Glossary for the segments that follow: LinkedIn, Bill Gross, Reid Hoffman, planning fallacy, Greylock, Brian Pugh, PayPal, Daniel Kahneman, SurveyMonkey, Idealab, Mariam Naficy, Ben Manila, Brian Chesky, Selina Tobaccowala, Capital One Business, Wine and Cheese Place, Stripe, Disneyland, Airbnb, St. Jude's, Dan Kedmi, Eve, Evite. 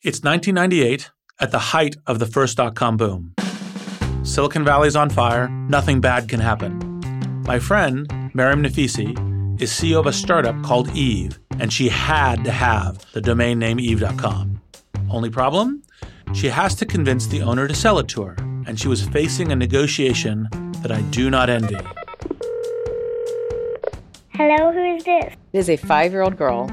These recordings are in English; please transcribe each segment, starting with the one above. It's 1998, at the height of the first dot-com boom. Silicon Valley's on fire. Nothing bad can happen. My friend, Mariam Naficy, is CEO of a startup called Eve, and she had to have the domain name eve.com. Only problem? She has to convince the owner to sell it to her, and she was facing a negotiation that I do not envy. Hello, who is this? It is a 5-year-old girl,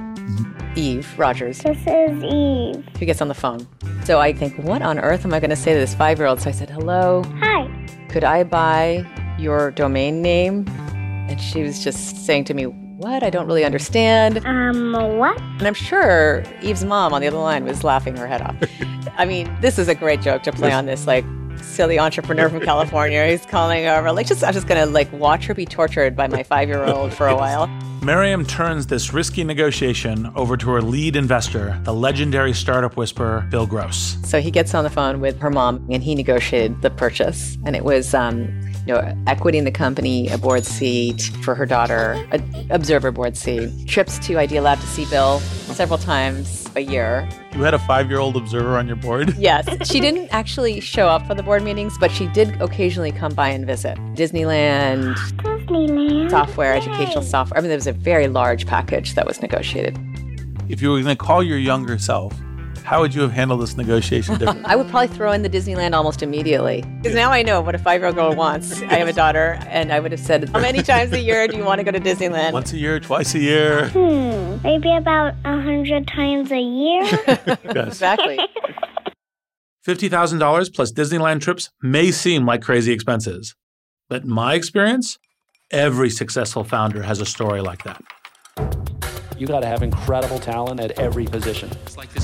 Eve Rogers. This is Eve. She gets on the phone. So I think, what on earth am I going to say to this 5-year-old? So I said, hello. Hi. Could I buy your domain name? And she was just saying to me, what? I don't really understand. What? And I'm sure Eve's mom on the other line was laughing her head off. I mean, this is a great joke to play on this, like, silly entrepreneur from California. He's calling over, like, I'm just going to, like, watch her be tortured by my 5-year-old for a while. Mariam turns this risky negotiation over to her lead investor, the legendary startup whisperer, Bill Gross. So he gets on the phone with her mom, and he negotiated the purchase. And it was, equity in the company, a board seat for her daughter, an observer board seat, trips to Idealab to see Bill several times a year. You had a 5-year-old observer on your board? Yes. She didn't actually show up for the board meetings, but she did occasionally come by and visit. Disneyland. Software, educational software. I mean, there was a very large package that was negotiated. If you were going to call your younger self, how would you have handled this negotiation differently? I would probably throw in the Disneyland almost immediately. Because now I know what a 5-year-old girl wants. I have a daughter, and I would have said, how many times a year do you want to go to Disneyland? Once a year, twice a year. Maybe about 100 times a year. Yes. Exactly. $50,000 plus Disneyland trips may seem like crazy expenses. But in my experience, every successful founder has a story like that. You got to have incredible talent at every position. It's like this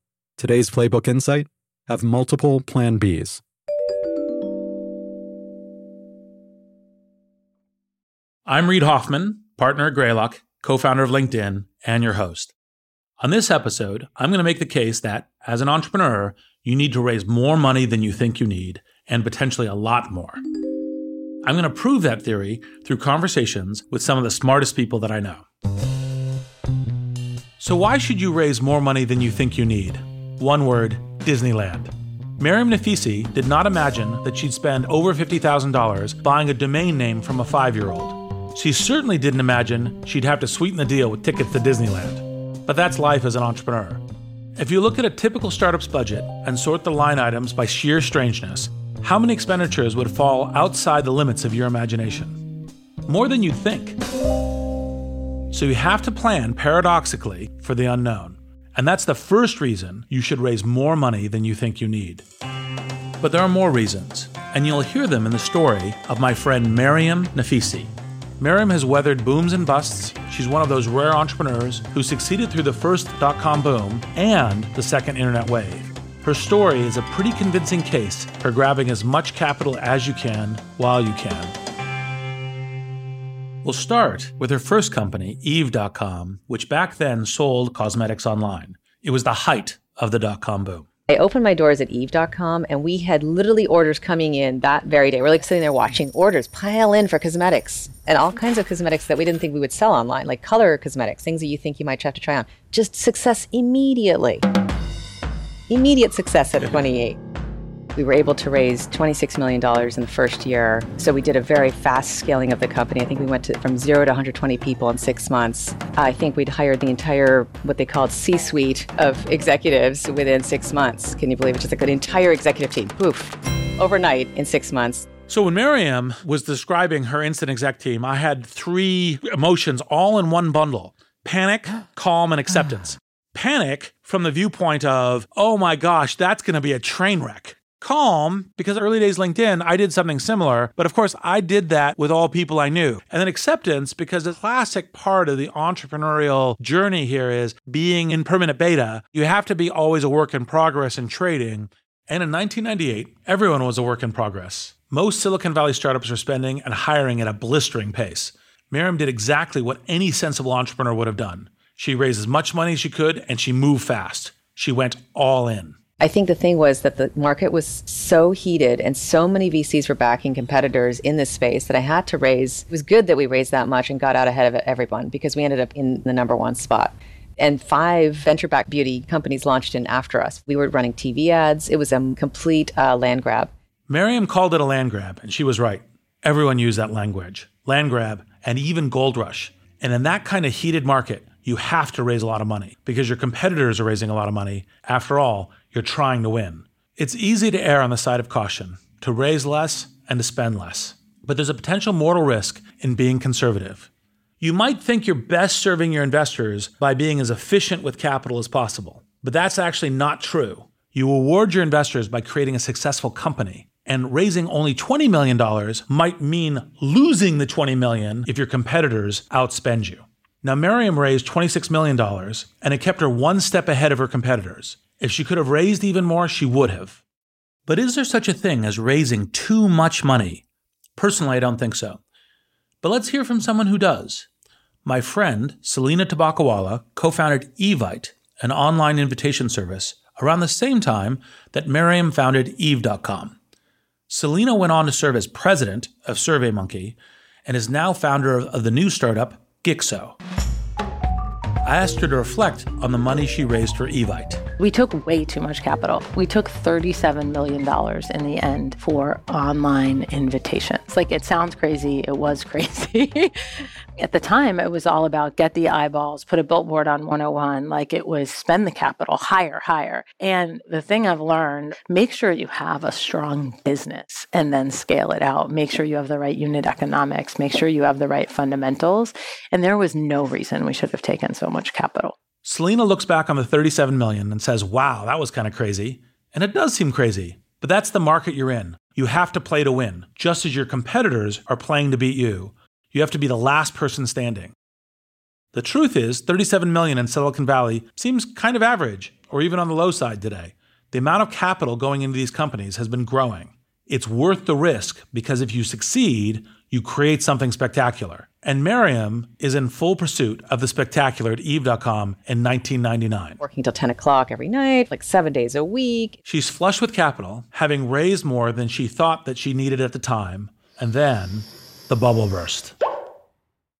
Today's Playbook Insight, have multiple Plan Bs. I'm Reid Hoffman, partner at Greylock, co-founder of LinkedIn, and your host. On this episode, I'm going to make the case that, as an entrepreneur, you need to raise more money than you think you need, and potentially a lot more. I'm going to prove that theory through conversations with some of the smartest people that I know. So why should you raise more money than you think you need? One word, Disneyland. Mariam Naficy did not imagine that she'd spend over $50,000 buying a domain name from a 5-year-old. She certainly didn't imagine she'd have to sweeten the deal with tickets to Disneyland. But that's life as an entrepreneur. If you look at a typical startup's budget and sort the line items by sheer strangeness, how many expenditures would fall outside the limits of your imagination? More than you'd think. So you have to plan paradoxically for the unknown. And that's the first reason you should raise more money than you think you need. But there are more reasons, and you'll hear them in the story of my friend Mariam Naficy. Mariam has weathered booms and busts. She's one of those rare entrepreneurs who succeeded through the first dot-com boom and the second internet wave. Her story is a pretty convincing case for grabbing as much capital as you can while you can. We'll start with her first company, Eve.com, which back then sold cosmetics online. It was the height of the dot-com boom. I opened my doors at Eve.com, and we had literally orders coming in that very day. We're like sitting there watching orders pile in for cosmetics and all kinds of cosmetics that we didn't think we would sell online, like color cosmetics, things that you think you might have to try on. Just success immediately. Immediate success at 28. We were able to raise $26 million in the first year. So we did a very fast scaling of the company. I think we went from 0 to 120 people in 6 months. I think we'd hired the entire, what they called C-suite of executives within 6 months. Can you believe it? Just like an entire executive team, poof, overnight in 6 months. So when Mariam was describing her instant exec team, I had 3 emotions all in one bundle: panic, calm, and acceptance. Panic from the viewpoint of, oh my gosh, that's going to be a train wreck. Calm, because early days LinkedIn, I did something similar, but of course I did that with all people I knew. And then acceptance, because the classic part of the entrepreneurial journey here is being in permanent beta. You have to be always a work in progress in trading. And in 1998, everyone was a work in progress. Most Silicon Valley startups were spending and hiring at a blistering pace. Mariam did exactly what any sensible entrepreneur would have done. She raised as much money as she could, and she moved fast. She went all in. I think the thing was that the market was so heated and so many VCs were backing competitors in this space that I had to raise. It was good that we raised that much and got out ahead of everyone because we ended up in the #1 spot. And 5 venture-backed beauty companies launched in after us. We were running TV ads. It was a complete land grab. Mariam called it a land grab, and she was right. Everyone used that language. Land grab and even gold rush. And in that kind of heated market, you have to raise a lot of money because your competitors are raising a lot of money. After all, you're trying to win. It's easy to err on the side of caution, to raise less and to spend less. But there's a potential mortal risk in being conservative. You might think you're best serving your investors by being as efficient with capital as possible, but that's actually not true. You reward your investors by creating a successful company, and raising only $20 million might mean losing the $20 million if your competitors outspend you. Now, Mariam raised $26 million, and it kept her one step ahead of her competitors. If she could have raised even more, she would have. But is there such a thing as raising too much money? Personally, I don't think so. But let's hear from someone who does. My friend, Selina Tobaccowala, co-founded Evite, an online invitation service, around the same time that Mariam founded Eve.com. Selina went on to serve as president of SurveyMonkey and is now founder of the new startup, Gixo. I asked her to reflect on the money she raised for Evite. We took way too much capital. We took $37 million in the end for online invitations. Like, it sounds crazy. It was crazy. At the time, it was all about get the eyeballs, put a billboard on 101. Like, it was spend the capital, higher. And the thing I've learned, make sure you have a strong business and then scale it out. Make sure you have the right unit economics. Make sure you have the right fundamentals. And there was no reason we should have taken so much capital. Selina looks back on the $37 million and says, wow, that was kind of crazy. And it does seem crazy, but that's the market you're in. You have to play to win, just as your competitors are playing to beat you. You have to be the last person standing. The truth is, $37 million in Silicon Valley seems kind of average, or even on the low side today. The amount of capital going into these companies has been growing. It's worth the risk because if you succeed, you create something spectacular. And Mariam is in full pursuit of the spectacular at Eve.com in 1999. Working till 10 o'clock every night, like 7 days a week. She's flush with capital, having raised more than she thought that she needed at the time. And then the bubble burst.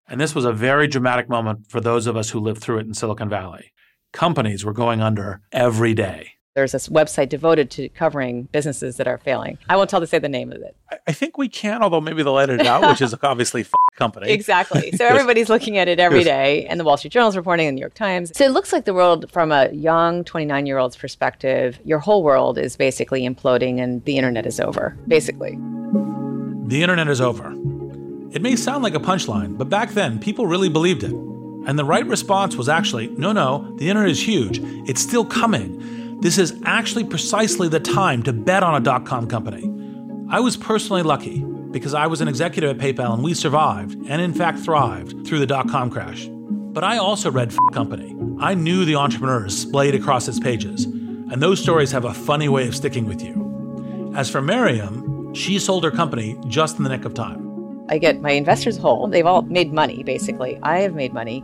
And this was a very dramatic moment for those of us who lived through it in Silicon Valley. Companies were going under every day. There's this website devoted to covering businesses that are failing. I won't say the name of it. I think we can, although maybe they'll edit it out, which is obviously company. Exactly. So everybody's looking at it every day, and the Wall Street Journal is reporting, and the New York Times. So it looks like the world, from a young 29-year-old's perspective, your whole world is basically imploding, and the internet is over, basically. The internet is over. It may sound like a punchline, but back then, people really believed it. And the right response was actually, no, the internet is huge. It's still coming. This is actually precisely the time to bet on a dot-com company. I was personally lucky because I was an executive at PayPal and we survived and in fact thrived through the dot-com crash. But I also read Company. I knew the entrepreneurs splayed across its pages, and those stories have a funny way of sticking with you. As for Mariam, she sold her company just in the nick of time. I get my investors whole. They've all made money, basically. I have made money.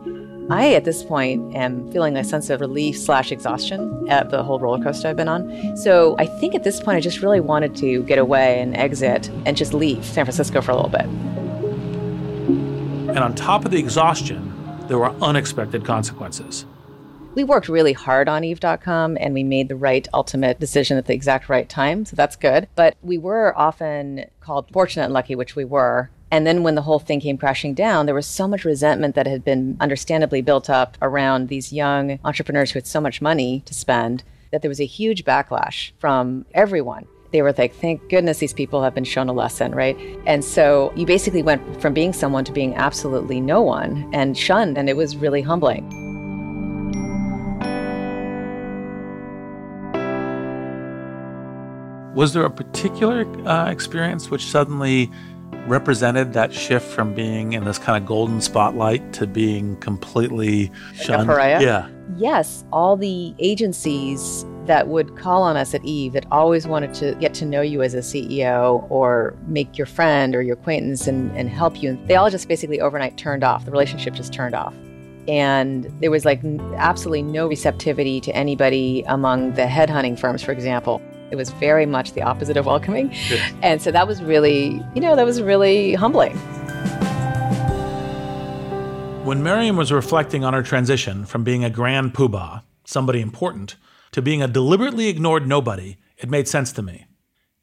I, at this point, am feeling a sense of relief / exhaustion at the whole roller coaster I've been on. So I think at this point, I just really wanted to get away and exit and just leave San Francisco for a little bit. And on top of the exhaustion, there were unexpected consequences. We worked really hard on Eve.com, and we made the right ultimate decision at the exact right time, so that's good. But we were often called fortunate and lucky, which we were. And then when the whole thing came crashing down, there was so much resentment that had been understandably built up around these young entrepreneurs who had so much money to spend that there was a huge backlash from everyone. They were like, thank goodness these people have been shown a lesson, right? And so you basically went from being someone to being absolutely no one and shunned, and it was really humbling. Was there a particular experience which suddenly represented that shift from being in this kind of golden spotlight to being completely shunned? Like a pariah? Yeah. Yes, all the agencies that would call on us at Eve that always wanted to get to know you as a CEO or make your friend or your acquaintance and help you, they all just basically overnight turned off. The relationship just turned off. And there was like absolutely no receptivity to anybody among the headhunting firms, for example. It was very much the opposite of welcoming. Yes. And so that was really, that was really humbling. When Mariam was reflecting on her transition from being a grand poobah, somebody important, to being a deliberately ignored nobody, it made sense to me.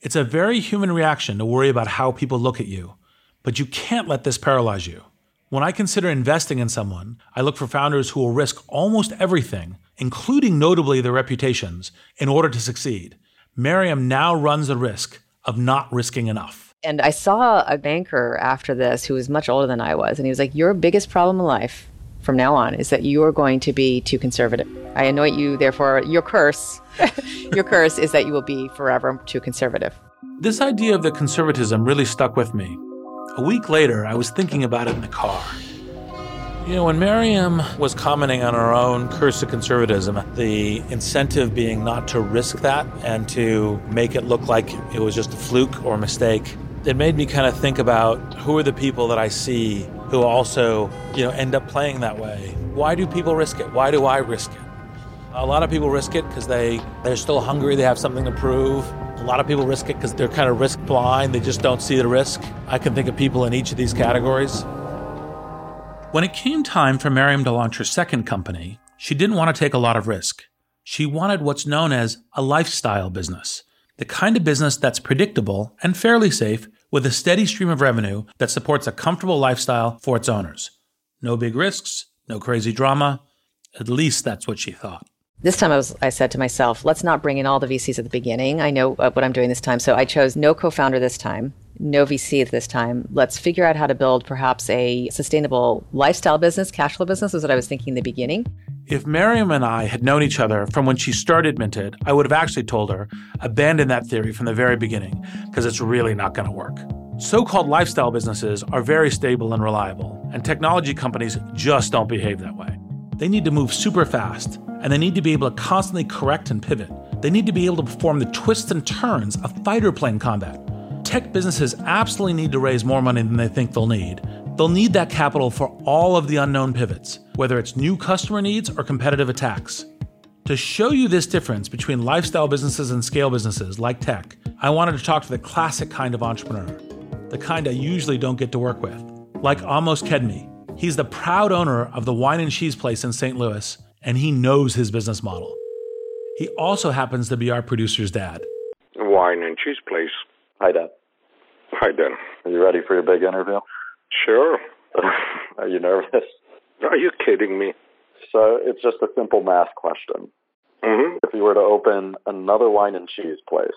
It's a very human reaction to worry about how people look at you, but you can't let this paralyze you. When I consider investing in someone, I look for founders who will risk almost everything, including notably their reputations, in order to succeed. Mariam now runs the risk of not risking enough. And I saw a banker after this who was much older than I was, and he was like, your biggest problem in life from now on is that you are going to be too conservative. I anoint you, therefore, your curse is that you will be forever too conservative. This idea of the conservatism really stuck with me. A week later, I was thinking about it in the car. When Mariam was commenting on her own curse of conservatism, the incentive being not to risk that and to make it look like it was just a fluke or a mistake, it made me kind of think about who are the people that I see who also, end up playing that way. Why do people risk it? Why do I risk it? A lot of people risk it because they're still hungry, they have something to prove. A lot of people risk it because they're kind of risk blind, they just don't see the risk. I can think of people in each of these categories. When it came time for Mariam to launch her second company, she didn't want to take a lot of risk. She wanted what's known as a lifestyle business, the kind of business that's predictable and fairly safe with a steady stream of revenue that supports a comfortable lifestyle for its owners. No big risks, no crazy drama. At least that's what she thought. This time I said to myself, let's not bring in all the VCs at the beginning. I know what I'm doing this time. So I chose no co-founder this time. No VC at this time. Let's figure out how to build perhaps a sustainable lifestyle business, cash flow business, is what I was thinking in the beginning. If Mariam and I had known each other from when she started Minted, I would have actually told her, abandon that theory from the very beginning, because it's really not going to work. So-called lifestyle businesses are very stable and reliable, and technology companies just don't behave that way. They need to move super fast, and they need to be able to constantly correct and pivot. They need to be able to perform the twists and turns of fighter plane combat. Tech businesses absolutely need to raise more money than they think they'll need. They'll need that capital for all of the unknown pivots, whether it's new customer needs or competitive attacks. To show you this difference between lifestyle businesses and scale businesses like tech, I wanted to talk to the classic kind of entrepreneur, the kind I usually don't get to work with, like Amos Kedmi. He's the proud owner of the Wine and Cheese Place in St. Louis, and he knows his business model. He also happens to be our producer's dad. Wine and Cheese Place. Hi, Dad. Hi, Dan. Are you ready for your big interview? Sure. Are you nervous? Are you kidding me? So it's just a simple math question. Mm-hmm. If you were to open another Wine and Cheese Place,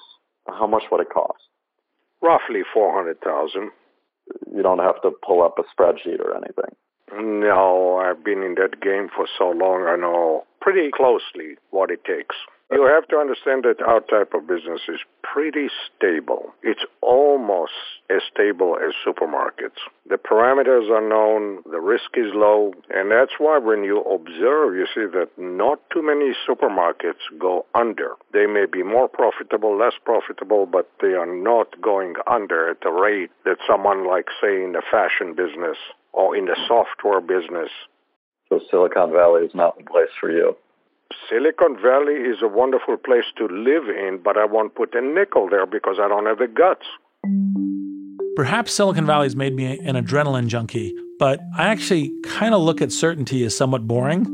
how much would it cost? Roughly $400,000. You don't have to pull up a spreadsheet or anything? No, I've been in that game for so long, I know pretty closely what it takes. You have to understand that our type of business is pretty stable. It's almost as stable as supermarkets. The parameters are known, the risk is low, and that's why when you observe, you see that not too many supermarkets go under. They may be more profitable, less profitable, but they are not going under at the rate that someone like, say, in the fashion business or in the software business. So Silicon Valley is not the place for you? Silicon Valley is a wonderful place to live in, but I won't put a nickel there because I don't have the guts. Perhaps Silicon Valley's made me an adrenaline junkie, but I actually kind of look at certainty as somewhat boring.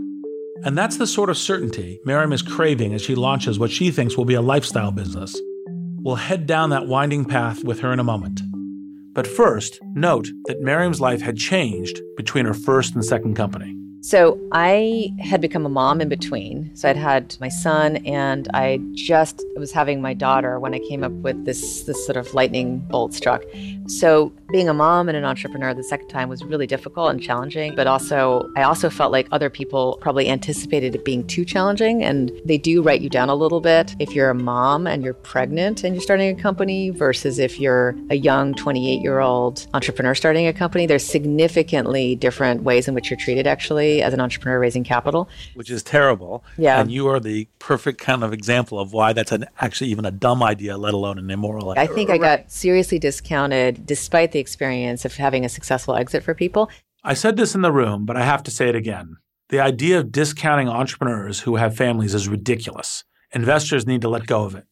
And that's the sort of certainty Mariam is craving as she launches what she thinks will be a lifestyle business. We'll head down that winding path with her in a moment. But first, note that Mariam's life had changed between her first and second company. So I had become a mom in between. So I'd had my son, and I just was having my daughter when I came up with this sort of lightning bolt struck. So being a mom and an entrepreneur the second time was really difficult and challenging. But also, I also felt like other people probably anticipated it being too challenging. And they do write you down a little bit if you're a mom and you're pregnant and you're starting a company versus if you're a young 28-year-old entrepreneur starting a company. There's significantly different ways in which you're treated, actually, as an entrepreneur raising capital. Which is terrible. Yeah. And you are the perfect kind of example of why that's actually even a dumb idea, let alone an immoral idea. I think I got seriously discounted despite the experience of having a successful exit for people. I said this in the room, but I have to say it again. The idea of discounting entrepreneurs who have families is ridiculous. Investors need to let go of it.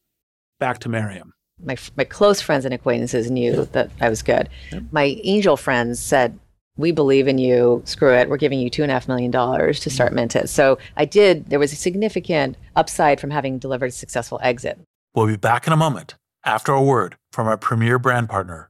Back to Mariam. My close friends and acquaintances knew that I was good. Yep. My angel friends said, "We believe in you. Screw it. We're giving you $2.5 million to start Minted." So I did. There was a significant upside from having delivered a successful exit. We'll be back in a moment after a word from our premier brand partner,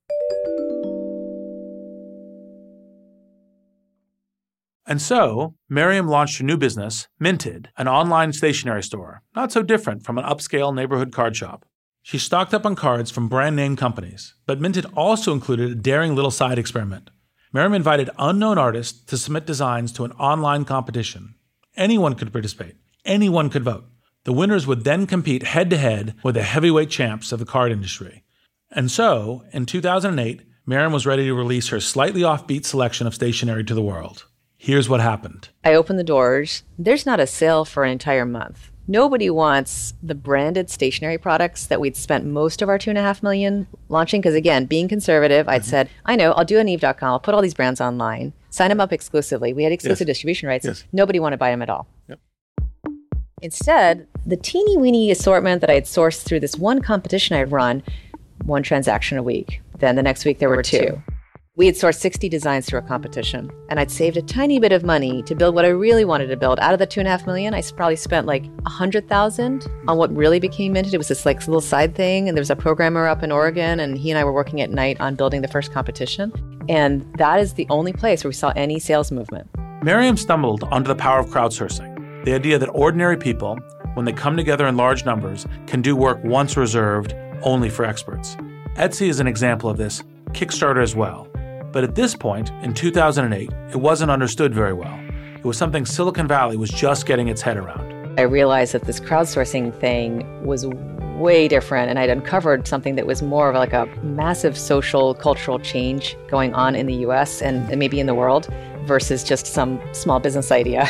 And so, Mariam launched her new business, Minted, an online stationery store, not so different from an upscale neighborhood card shop. She stocked up on cards from brand-name companies, but Minted also included a daring little side experiment. Mariam invited unknown artists to submit designs to an online competition. Anyone could participate. Anyone could vote. The winners would then compete head-to-head with the heavyweight champs of the card industry. And so, in 2008, Mariam was ready to release her slightly offbeat selection of stationery to the world. Here's what happened. I opened the doors. There's not a sale for an entire month. Nobody wants the branded stationery products that we'd spent most of our $2.5 million launching. Because again, being conservative, I'd said, I know, I'll do an Eve.com. I'll put all these brands online, sign them up exclusively. We had exclusive distribution rights. Yes. Nobody wanted to buy them at all. Yep. Instead, the teeny weeny assortment that I had sourced through this one competition I'd run, one transaction a week. Then the next week there were two. We had sourced 60 designs through a competition, and I'd saved a tiny bit of money to build what I really wanted to build. Out of the $2.5 million, I probably spent like $100,000 on what really became Minted. It was this like little side thing, and there was a programmer up in Oregon, and he and I were working at night on building the first competition. And that is the only place where we saw any sales movement. Mariam stumbled onto the power of crowdsourcing, the idea that ordinary people, when they come together in large numbers, can do work once reserved only for experts. Etsy is an example of this, Kickstarter as well. But at this point, in 2008, it wasn't understood very well. It was something Silicon Valley was just getting its head around. I realized that this crowdsourcing thing was way different, and I'd uncovered something that was more of like a massive social, cultural change going on in the US and maybe in the world versus just some small business idea.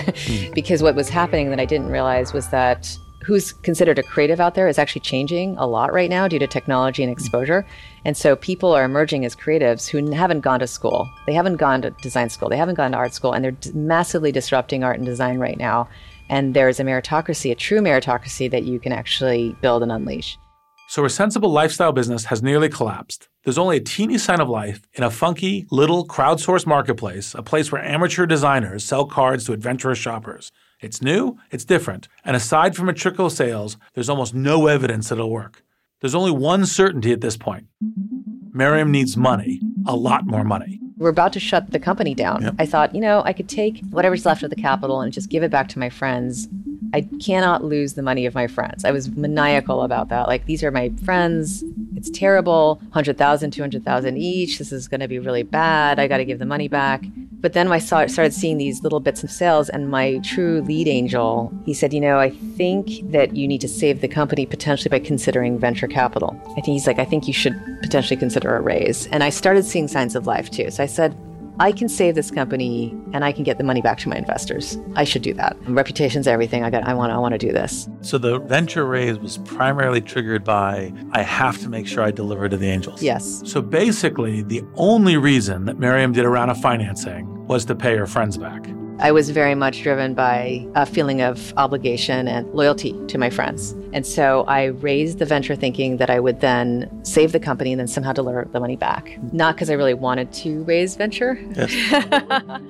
Because what was happening that I didn't realize was that who's considered a creative out there is actually changing a lot right now due to technology and exposure. And so people are emerging as creatives who haven't gone to school. They haven't gone to design school. They haven't gone to art school. And they're massively disrupting art and design right now. And there's a meritocracy, a true meritocracy that you can actually build and unleash. So a sensible lifestyle business has nearly collapsed. There's only a teeny sign of life in a funky, little crowdsourced marketplace, a place where amateur designers sell cards to adventurous shoppers. It's new, it's different, and aside from a trickle of sales, there's almost no evidence that it'll work. There's only one certainty at this point. Mariam needs money, a lot more money. We're about to shut the company down. Yep. I thought, I could take whatever's left of the capital and just give it back to my friends. I cannot lose the money of my friends. I was maniacal about that. Like, these are my friends. It's terrible. 100,000, 200,000 each. This is going to be really bad. I got to give the money back. But then I started seeing these little bits of sales, and my true lead angel, he said, I think that you need to save the company potentially by considering venture capital. I think you should potentially consider a raise. And I started seeing signs of life too. So I said, I can save this company and I can get the money back to my investors. I should do that. Reputation's everything. I want to do this. So the venture raise was primarily triggered by, I have to make sure I deliver to the angels. Yes. So basically, the only reason that Mariam did a round of financing was to pay her friends back. I was very much driven by a feeling of obligation and loyalty to my friends. And so I raised the venture thinking that I would then save the company and then somehow deliver the money back. Not because I really wanted to raise venture. Yes.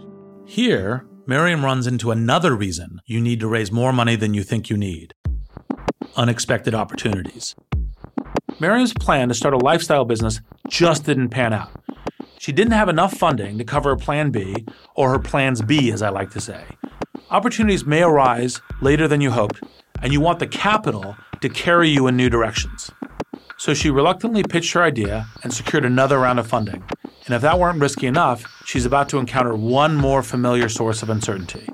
Here, Mariam runs into another reason you need to raise more money than you think you need. Unexpected opportunities. Mariam's plan to start a lifestyle business just didn't pan out. She didn't have enough funding to cover her plan B, or her plans B, as I like to say. Opportunities may arise later than you hoped, and you want the capital to carry you in new directions. So she reluctantly pitched her idea and secured another round of funding. And if that weren't risky enough, she's about to encounter one more familiar source of uncertainty,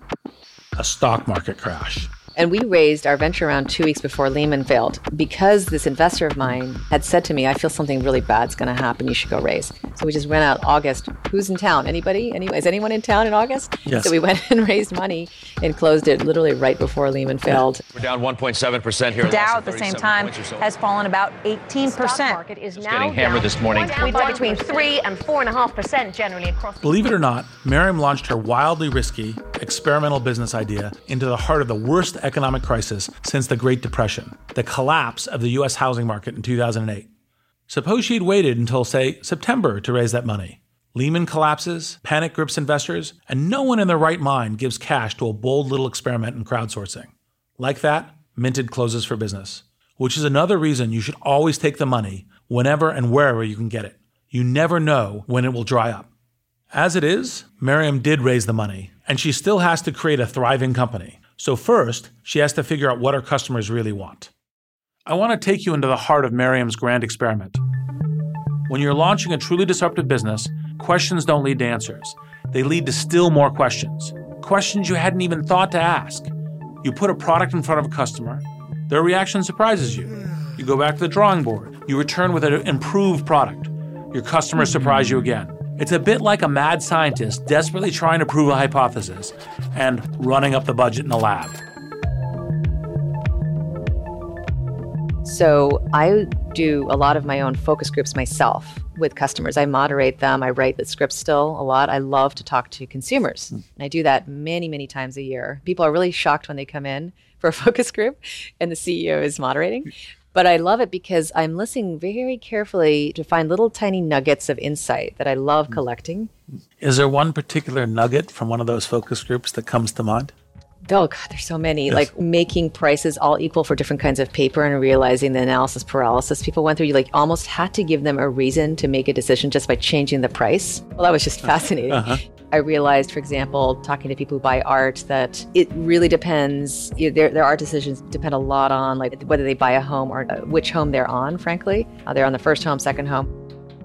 a stock market crash. And we raised our venture round 2 weeks before Lehman failed because this investor of mine had said to me, I feel something really bad's going to happen. You should go raise. So we just went out August. Who's in town? Anybody? Is anyone in town in August? Yes. So we went and raised money and closed it literally right before Lehman failed. We're down 1.7% here. The Dow at the same time has fallen about 18%. The stock market is now getting hammered this morning. We did between 3 and 4.5% generally across. Believe it or not, Mariam launched her wildly risky experimental business idea into the heart of the worst economic crisis since the Great Depression, the collapse of the U.S. housing market in 2008. Suppose she'd waited until, say, September to raise that money. Lehman collapses, panic grips investors, and no one in their right mind gives cash to a bold little experiment in crowdsourcing. Like that, Minted closes for business, which is another reason you should always take the money whenever and wherever you can get it. You never know when it will dry up. As it is, Mariam did raise the money, and she still has to create a thriving company. So first, she has to figure out what her customers really want. I want to take you into the heart of Mariam's grand experiment. When you're launching a truly disruptive business, questions don't lead to answers. They lead to still more questions, questions you hadn't even thought to ask. You put a product in front of a customer. Their reaction surprises you. You go back to the drawing board. You return with an improved product. Your customers surprise you again. It's a bit like a mad scientist desperately trying to prove a hypothesis and running up the budget in the lab. So I do a lot of my own focus groups myself with customers. I moderate them. I write the scripts still a lot. I love to talk to consumers. And I do that many, many times a year. People are really shocked when they come in for a focus group and the CEO is moderating. But I love it because I'm listening very carefully to find little tiny nuggets of insight that I love collecting. Is there one particular nugget from one of those focus groups that comes to mind? Oh, God, there's so many. Yes. Like making prices all equal for different kinds of paper and realizing the analysis paralysis people went through. You like almost had to give them a reason to make a decision just by changing the price. Well, that was just fascinating. Uh-huh. I realized, for example, talking to people who buy art, that it really depends. You know, their art decisions depend a lot on like whether they buy a home or which home they're on, frankly. They're on the first home, second home.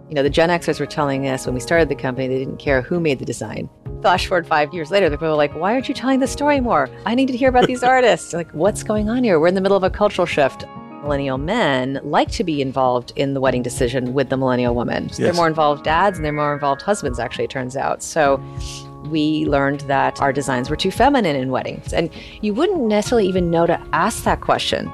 You know, the Gen Xers were telling us when we started the company, they didn't care who made the design. Flash forward 5 years later, the people were like, why aren't you telling the story more? I need to hear about these artists. Like, what's going on here? We're in the middle of a cultural shift. Millennial men like to be involved in the wedding decision with the millennial woman. So yes. They're more involved dads and they're more involved husbands, actually, it turns out. So we learned that our designs were too feminine in weddings. And you wouldn't necessarily even know to ask that question.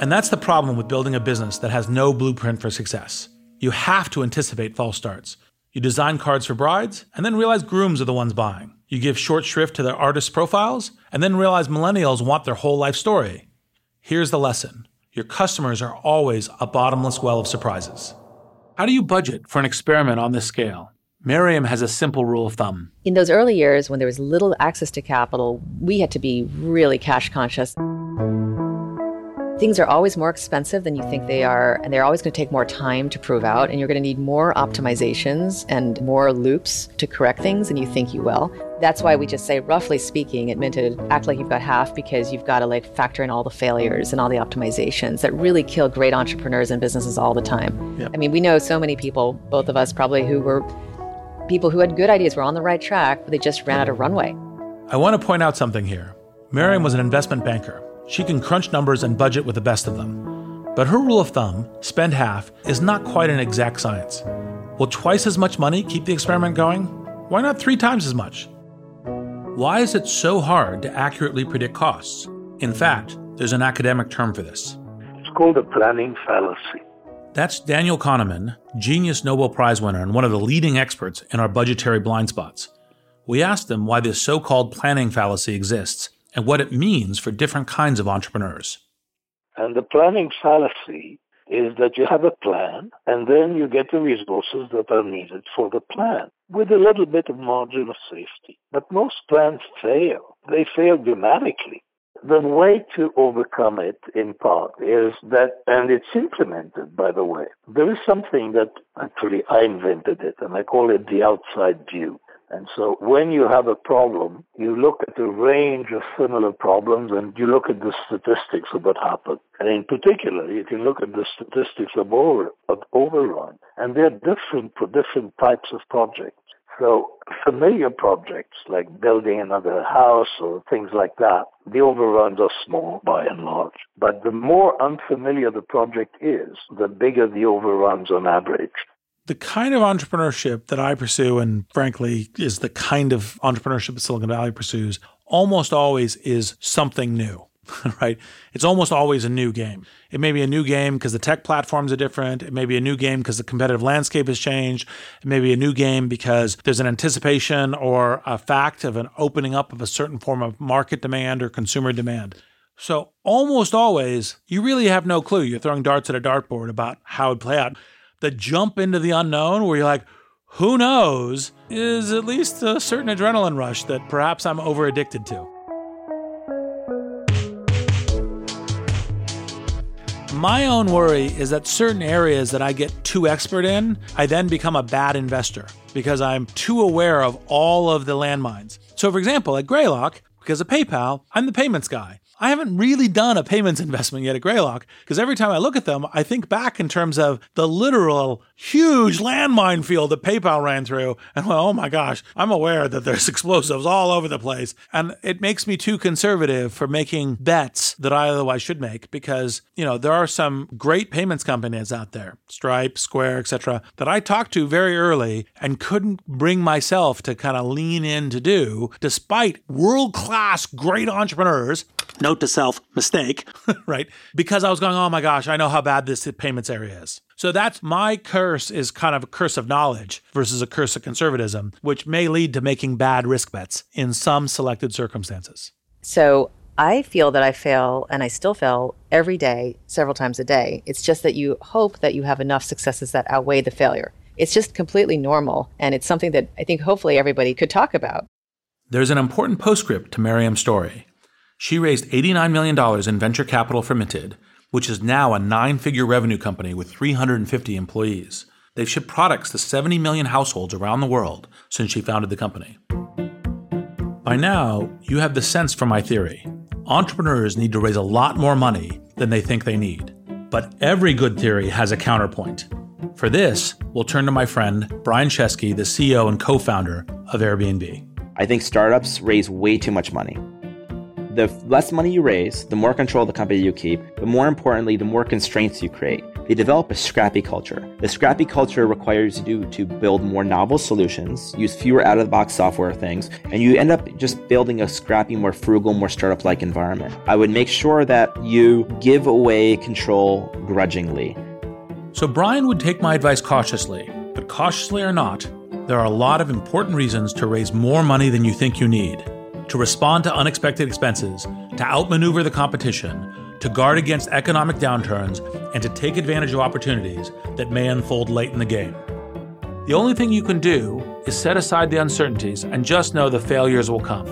And that's the problem with building a business that has no blueprint for success. You have to anticipate false starts. You design cards for brides and then realize grooms are the ones buying. You give short shrift to their artist profiles and then realize millennials want their whole life story. Here's the lesson. Your customers are always a bottomless well of surprises. How do you budget for an experiment on this scale? Mariam has a simple rule of thumb. In those early years when there was little access to capital, we had to be really cash conscious. Things are always more expensive than you think they are, and they're always going to take more time to prove out, and you're going to need more optimizations and more loops to correct things than you think you will. That's why we just say, roughly speaking, at Minted, act like you've got half, because you've got to like factor in all the failures and all the optimizations that really kill great entrepreneurs and businesses all the time. Yeah. I mean, we know so many people, both of us probably, who were people who had good ideas, were on the right track, but they just ran out of runway. I want to point out something here. Mariam was an investment banker. She can crunch numbers and budget with the best of them. But her rule of thumb, spend half, is not quite an exact science. Will twice as much money keep the experiment going? Why not 3 times as much? Why is it so hard to accurately predict costs? In fact, there's an academic term for this. It's called the planning fallacy. That's Daniel Kahneman, genius Nobel Prize winner and one of the leading experts in our budgetary blind spots. We asked him why this so-called planning fallacy exists and what it means for different kinds of entrepreneurs. And the planning fallacy is that you have a plan, and then you get the resources that are needed for the plan, with a little bit of margin of safety. But most plans fail. They fail dramatically. The way to overcome it, in part, is that, and it's implemented, by the way, there is something that, actually, I invented it, and I call it the outside view. And so when you have a problem, you look at a range of similar problems and you look at the statistics of what happened. And in particular, you can look at the statistics of overrun. And they're different for different types of projects. So familiar projects like building another house or things like that, the overruns are small by and large. But the more unfamiliar the project is, the bigger the overruns on average. The kind of entrepreneurship that I pursue, and frankly, is the kind of entrepreneurship that Silicon Valley pursues, almost always is something new, right? It's almost always a new game. It may be a new game because the tech platforms are different. It may be a new game because the competitive landscape has changed. It may be a new game because there's an anticipation or a fact of an opening up of a certain form of market demand or consumer demand. So almost always, you really have no clue. You're throwing darts at a dartboard about how it would play out. The jump into the unknown where you're like, who knows, is at least a certain adrenaline rush that perhaps I'm over-addicted to. My own worry is that certain areas that I get too expert in, I then become a bad investor because I'm too aware of all of the landmines. So for example, at Greylock, because of PayPal, I'm the payments guy. I haven't really done a payments investment yet at Greylock because every time I look at them, I think back in terms of the literal huge landmine field that PayPal ran through. And well, oh my gosh, I'm aware that there's explosives all over the place. And it makes me too conservative for making bets that I otherwise should make because, you know, there are some great payments companies out there, Stripe, Square, etc., that I talked to very early and couldn't bring myself to kind of lean in to do despite world-class great entrepreneurs. Note to self, mistake, right? Because I was going, oh my gosh, I know how bad this payments area is. So that's my curse, is kind of a curse of knowledge versus a curse of conservatism, which may lead to making bad risk bets in some selected circumstances. So I feel that I fail, and I still fail every day, several times a day. It's just that you hope that you have enough successes that outweigh the failure. It's just completely normal, and it's something that I think hopefully everybody could talk about. There's an important postscript to Mariam's story. She raised $89 million in venture capital for Minted, which is now a nine-figure revenue company with 350 employees. They've shipped products to 70 million households around the world since she founded the company. By now, you have the sense from my theory. Entrepreneurs need to raise a lot more money than they think they need. But every good theory has a counterpoint. For this, we'll turn to my friend, Brian Chesky, the CEO and co-founder of Airbnb. I think startups raise way too much money. The less money you raise, the more control of the company you keep, but more importantly, the more constraints you create. They develop a scrappy culture. The scrappy culture requires you to build more novel solutions, use fewer out-of-the-box software things, and you end up just building a scrappy, more frugal, more startup-like environment. I would make sure that you give away control grudgingly. So Brian would take my advice cautiously, but cautiously or not, there are a lot of important reasons to raise more money than you think you need. To respond to unexpected expenses, to outmaneuver the competition, to guard against economic downturns, and to take advantage of opportunities that may unfold late in the game. The only thing you can do is set aside the uncertainties and just know the failures will come.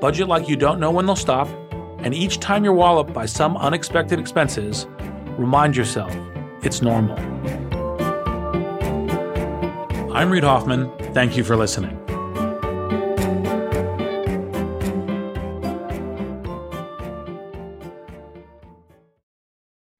Budget like you don't know when they'll stop, and each time you're walloped by some unexpected expenses, remind yourself it's normal. I'm Reid Hoffman. Thank you for listening.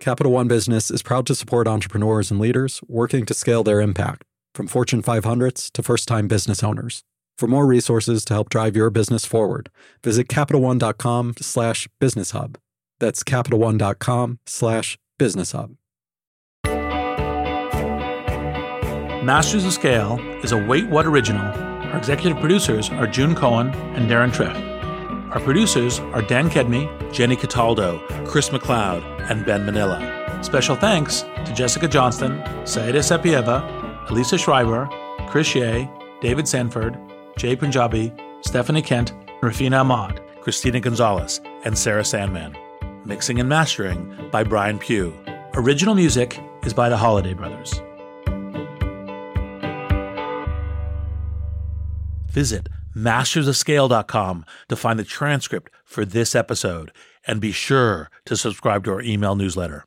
Capital One Business is proud to support entrepreneurs and leaders working to scale their impact, from Fortune 500s to first-time business owners. For more resources to help drive your business forward, visit CapitalOne.com/businesshub. That's CapitalOne.com/businesshub. Masters of Scale is a Wait What original. Our executive producers are June Cohen and Darren Treff. Our producers are Dan Kedmi, Jenny Cataldo, Chris McLeod, and Ben Manila. Special thanks to Jessica Johnston, Saida Sepieva, Elisa Schreiber, Chris Yeh, David Sanford, Jay Punjabi, Stephanie Kent, Rafina Ahmad, Christina Gonzalez, and Sarah Sandman. Mixing and mastering by Brian Pugh. Original music is by the Holiday Brothers. Visit mastersofscale.com to find the transcript for this episode, and be sure to subscribe to our email newsletter.